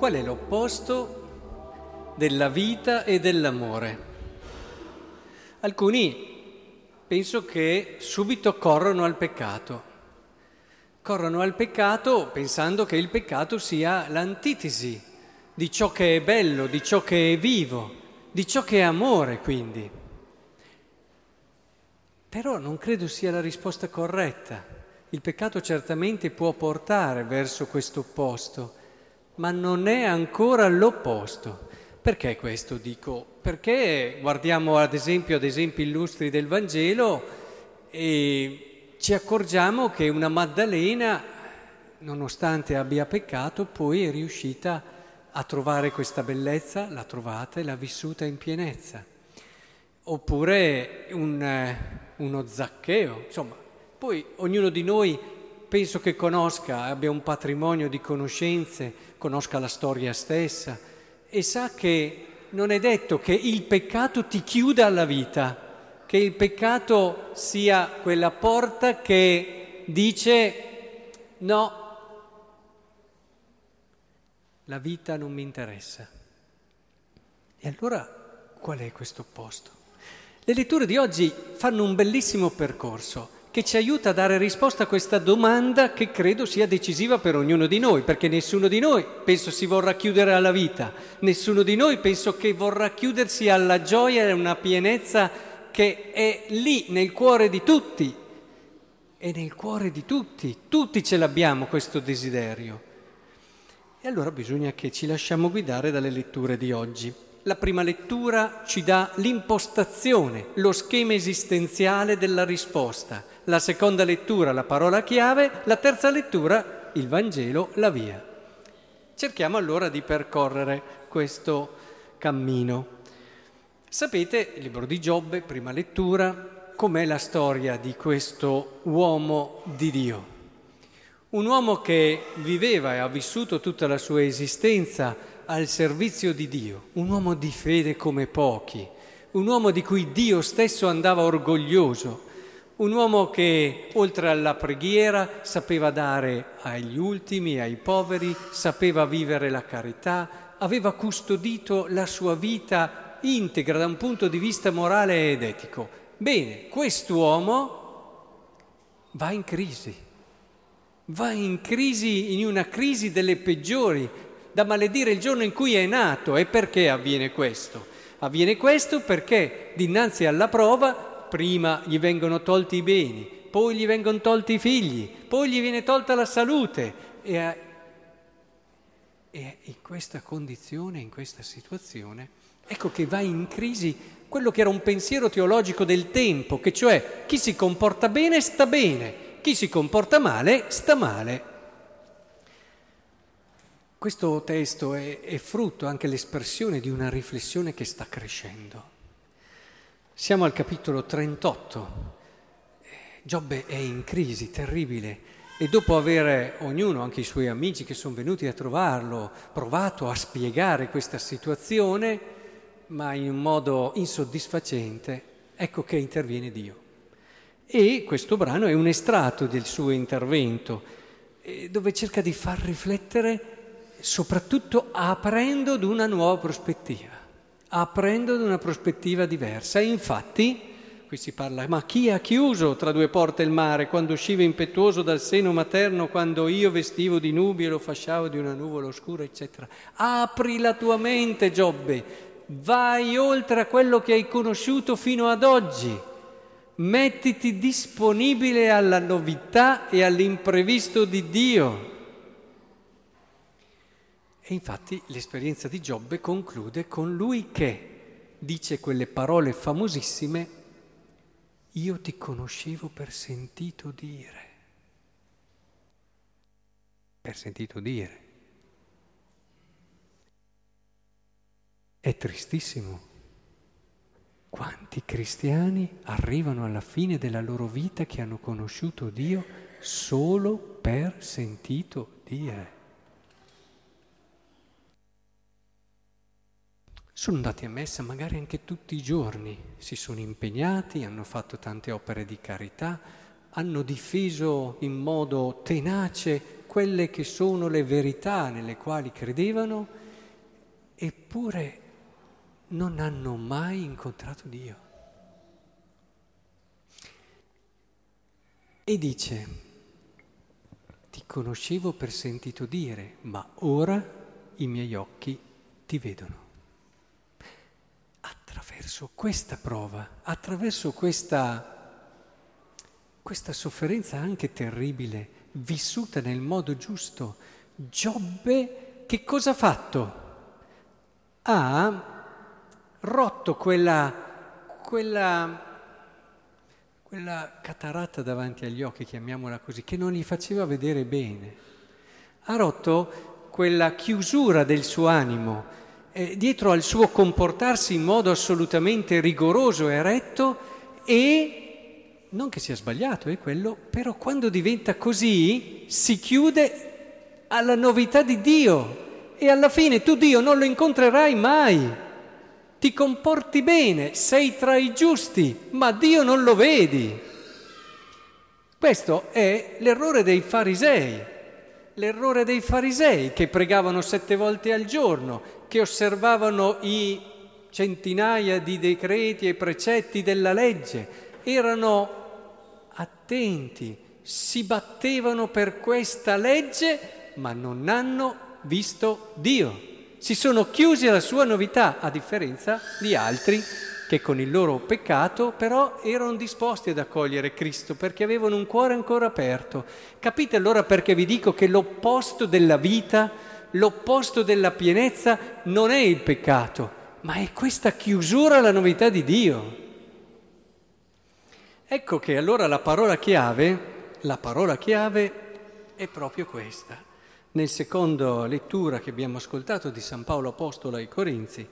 Qual è l'opposto della vita e dell'amore? Alcuni penso che subito corrono al peccato. Corrono al peccato pensando che il peccato sia l'antitesi di ciò che è bello, di ciò che è vivo, di ciò che è amore, quindi. Però non credo sia la risposta corretta. Il peccato certamente può portare verso questo opposto, ma non è ancora l'opposto. Perché questo dico? Perché guardiamo ad esempio illustri del Vangelo e ci accorgiamo che una Maddalena, nonostante abbia peccato, poi è riuscita a trovare questa bellezza, l'ha trovata e l'ha vissuta in pienezza. Oppure uno Zaccheo, insomma, poi ognuno di noi penso che conosca, abbia un patrimonio di conoscenze, conosca la storia stessa e sa che non è detto che il peccato ti chiuda alla vita, che il peccato sia quella porta che dice no, la vita non mi interessa. E allora qual è questo opposto? Le letture di oggi fanno un bellissimo percorso che ci aiuta a dare risposta a questa domanda che credo sia decisiva per ognuno di noi, perché nessuno di noi penso si vorrà chiudere alla vita, nessuno di noi penso che vorrà chiudersi alla gioia e a una pienezza che è lì nel cuore di tutti. E nel cuore di tutti ce l'abbiamo questo desiderio. E allora bisogna che ci lasciamo guidare dalle letture di oggi. La prima lettura ci dà l'impostazione, lo schema esistenziale della risposta. La seconda lettura, la parola chiave. La terza lettura, il Vangelo, la via. Cerchiamo allora di percorrere questo cammino. Sapete, il libro di Giobbe, prima lettura, com'è la storia di questo uomo di Dio. Un uomo che viveva e ha vissuto tutta la sua esistenza al servizio di Dio, un uomo di fede come pochi, un uomo di cui Dio stesso andava orgoglioso, un uomo che oltre alla preghiera sapeva dare agli ultimi, ai poveri, sapeva vivere la carità, aveva custodito la sua vita integra da un punto di vista morale ed etico. Bene, quest'uomo va in crisi, in una crisi delle peggiori, da maledire il giorno in cui è nato. E perché avviene questo? Avviene questo perché dinanzi alla prova prima gli vengono tolti i beni, poi gli vengono tolti i figli, poi gli viene tolta la salute e in questa condizione, in questa situazione, ecco che va in crisi quello che era un pensiero teologico del tempo, che cioè chi si comporta bene sta bene, chi si comporta male sta male. Questo testo è frutto anche l'espressione di una riflessione che sta crescendo. Siamo al capitolo 38. Giobbe è in crisi terribile e dopo aver ognuno, anche i suoi amici che sono venuti a trovarlo, provato a spiegare questa situazione, ma in un modo insoddisfacente, ecco che interviene Dio. E questo brano è un estratto del suo intervento, dove cerca di far riflettere soprattutto aprendo ad una nuova prospettiva, aprendo ad una prospettiva diversa. E infatti, qui si parla, ma chi ha chiuso tra due porte il mare quando usciva impetuoso dal seno materno, quando io vestivo di nubi e lo fasciavo di una nuvola oscura, eccetera. Apri la tua mente, Giobbe, vai oltre a quello che hai conosciuto fino ad oggi. Mettiti disponibile alla novità e all'imprevisto di Dio. E infatti l'esperienza di Giobbe conclude con lui che dice quelle parole famosissime: io ti conoscevo per sentito dire. Per sentito dire. È tristissimo. Quanti cristiani arrivano alla fine della loro vita che hanno conosciuto Dio solo per sentito dire. Sono andati a messa magari anche tutti i giorni, si sono impegnati, hanno fatto tante opere di carità, hanno difeso in modo tenace quelle che sono le verità nelle quali credevano, eppure non hanno mai incontrato Dio. E dice, ti conoscevo per sentito dire, ma ora i miei occhi ti vedono. Attraverso questa prova, attraverso questa sofferenza anche terribile, vissuta nel modo giusto, Giobbe che cosa ha fatto? Ha rotto quella cataratta davanti agli occhi, chiamiamola così, che non gli faceva vedere bene. Ha rotto quella chiusura del suo animo, dietro al suo comportarsi in modo assolutamente rigoroso e retto, e non che sia sbagliato, è quello, però quando diventa così si chiude alla novità di Dio e alla fine tu Dio non lo incontrerai mai. Ti comporti bene, sei tra i giusti, ma Dio non lo vedi. Questo è l'errore dei farisei che pregavano 7 volte al giorno, che osservavano i centinaia di decreti e precetti della legge, erano attenti, si battevano per questa legge, ma non hanno visto Dio. Si sono chiusi alla sua novità, a differenza di altri che con il loro peccato però erano disposti ad accogliere Cristo perché avevano un cuore ancora aperto. Capite allora perché vi dico che l'opposto della vita, l'opposto della pienezza non è il peccato, ma è questa chiusura alla novità di Dio. Ecco che allora la parola chiave è proprio questa. Nel secondo lettura che abbiamo ascoltato di San Paolo Apostolo ai Corinzi,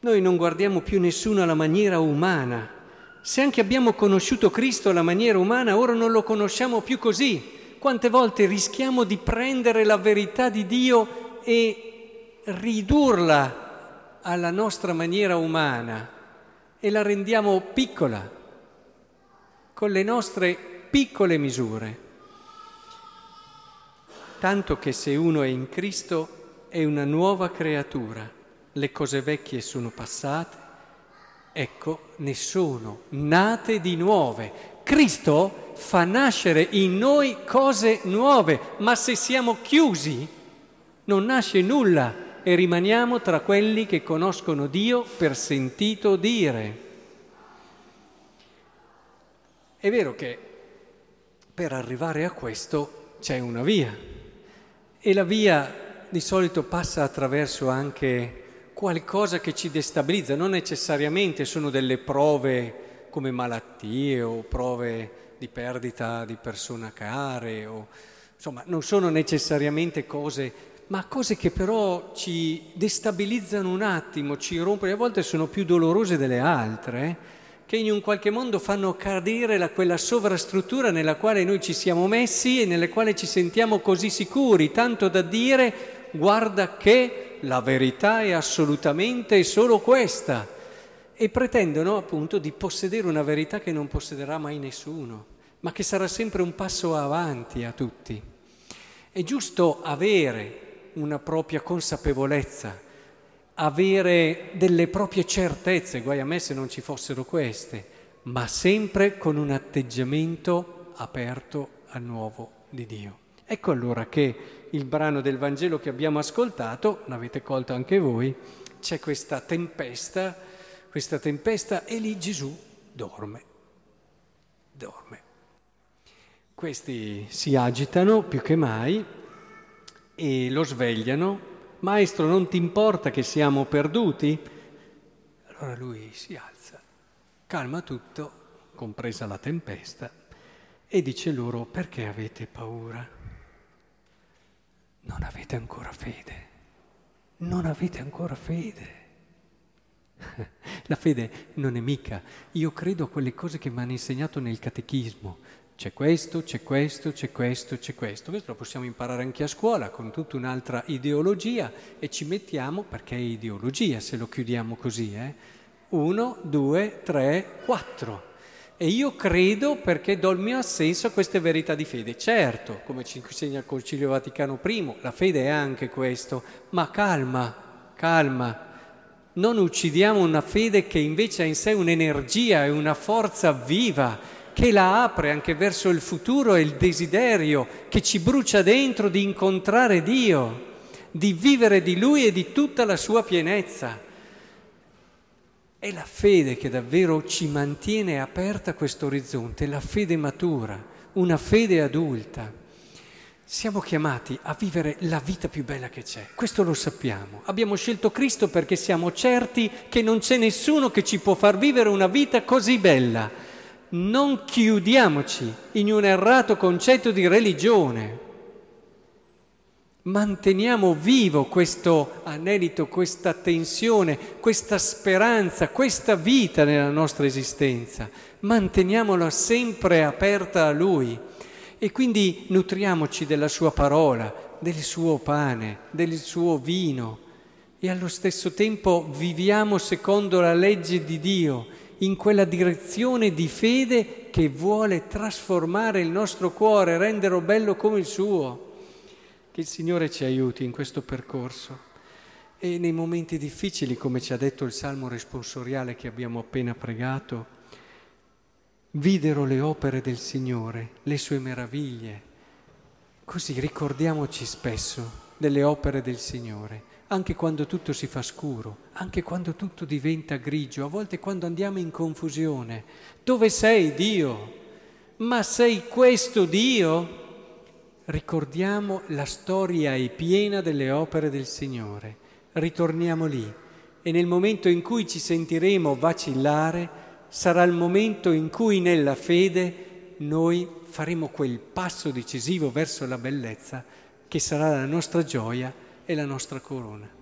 noi non guardiamo più nessuno alla maniera umana. Se anche abbiamo conosciuto Cristo alla maniera umana, ora non lo conosciamo più così. Quante volte rischiamo di prendere la verità di Dio e ridurla alla nostra maniera umana e la rendiamo piccola, con le nostre piccole misure. Tanto che se uno è in Cristo è una nuova creatura, le cose vecchie sono passate, ecco, ne sono nate di nuove. Cristo fa nascere in noi cose nuove, ma se siamo chiusi non nasce nulla e rimaniamo tra quelli che conoscono Dio per sentito dire. È vero che per arrivare a questo c'è una via. E la via di solito passa attraverso anche qualcosa che ci destabilizza, non necessariamente sono delle prove come malattie o prove di perdita di persone care, o insomma non sono necessariamente cose, ma cose che però ci destabilizzano un attimo, ci rompono, a volte sono più dolorose delle altre, che in un qualche modo fanno cadere quella sovrastruttura nella quale noi ci siamo messi e nella quale ci sentiamo così sicuri, tanto da dire guarda che la verità è assolutamente solo questa, e pretendono appunto di possedere una verità che non possederà mai nessuno, ma che sarà sempre un passo avanti a tutti. È giusto avere una propria consapevolezza, avere delle proprie certezze, guai a me se non ci fossero queste, ma sempre con un atteggiamento aperto al nuovo di Dio. Ecco allora che il brano del Vangelo che abbiamo ascoltato, l'avete colto anche voi, c'è questa tempesta e lì Gesù dorme. Questi si agitano più che mai e lo svegliano. Maestro, non ti importa che siamo perduti? Allora lui si alza, calma tutto, compresa la tempesta, e dice loro: perché avete paura? Non avete ancora fede. Non avete ancora fede. La fede non è mica. Io credo a quelle cose che mi hanno insegnato nel catechismo. C'è questo, c'è questo, c'è questo, c'è questo. Questo lo possiamo imparare anche a scuola con tutta un'altra ideologia e ci mettiamo, perché è ideologia se lo chiudiamo così, 1, 2, 3, 4. e io credo perché do il mio assenso a queste verità di fede. Certo, come ci insegna il Concilio Vaticano I, la fede è anche questo, ma calma, non uccidiamo una fede che invece ha in sé un'energia e una forza viva, che la apre anche verso il futuro e il desiderio che ci brucia dentro di incontrare Dio, di vivere di Lui e di tutta la sua pienezza. È la fede che davvero ci mantiene aperta questo orizzonte, la fede matura, una fede adulta. Siamo chiamati a vivere la vita più bella che c'è, questo lo sappiamo. Abbiamo scelto Cristo perché siamo certi che non c'è nessuno che ci può far vivere una vita così bella. Non chiudiamoci in un errato concetto di religione. Manteniamo vivo questo anelito, questa tensione, questa speranza, questa vita nella nostra esistenza. Manteniamola sempre aperta a Lui e quindi nutriamoci della Sua parola, del Suo pane, del Suo vino e allo stesso tempo viviamo secondo la legge di Dio, in quella direzione di fede che vuole trasformare il nostro cuore, renderlo bello come il suo. Che il Signore ci aiuti in questo percorso e nei momenti difficili, come ci ha detto il Salmo responsoriale che abbiamo appena pregato, videro le opere del Signore, le sue meraviglie. Così ricordiamoci spesso delle opere del Signore, anche quando tutto si fa scuro, anche quando tutto diventa grigio, a volte quando andiamo in confusione. Dove sei Dio? Ma sei questo Dio? Ricordiamo la storia è piena delle opere del Signore. Ritorniamo lì e nel momento in cui ci sentiremo vacillare sarà il momento in cui nella fede noi faremo quel passo decisivo verso la bellezza che sarà la nostra gioia e la nostra corona.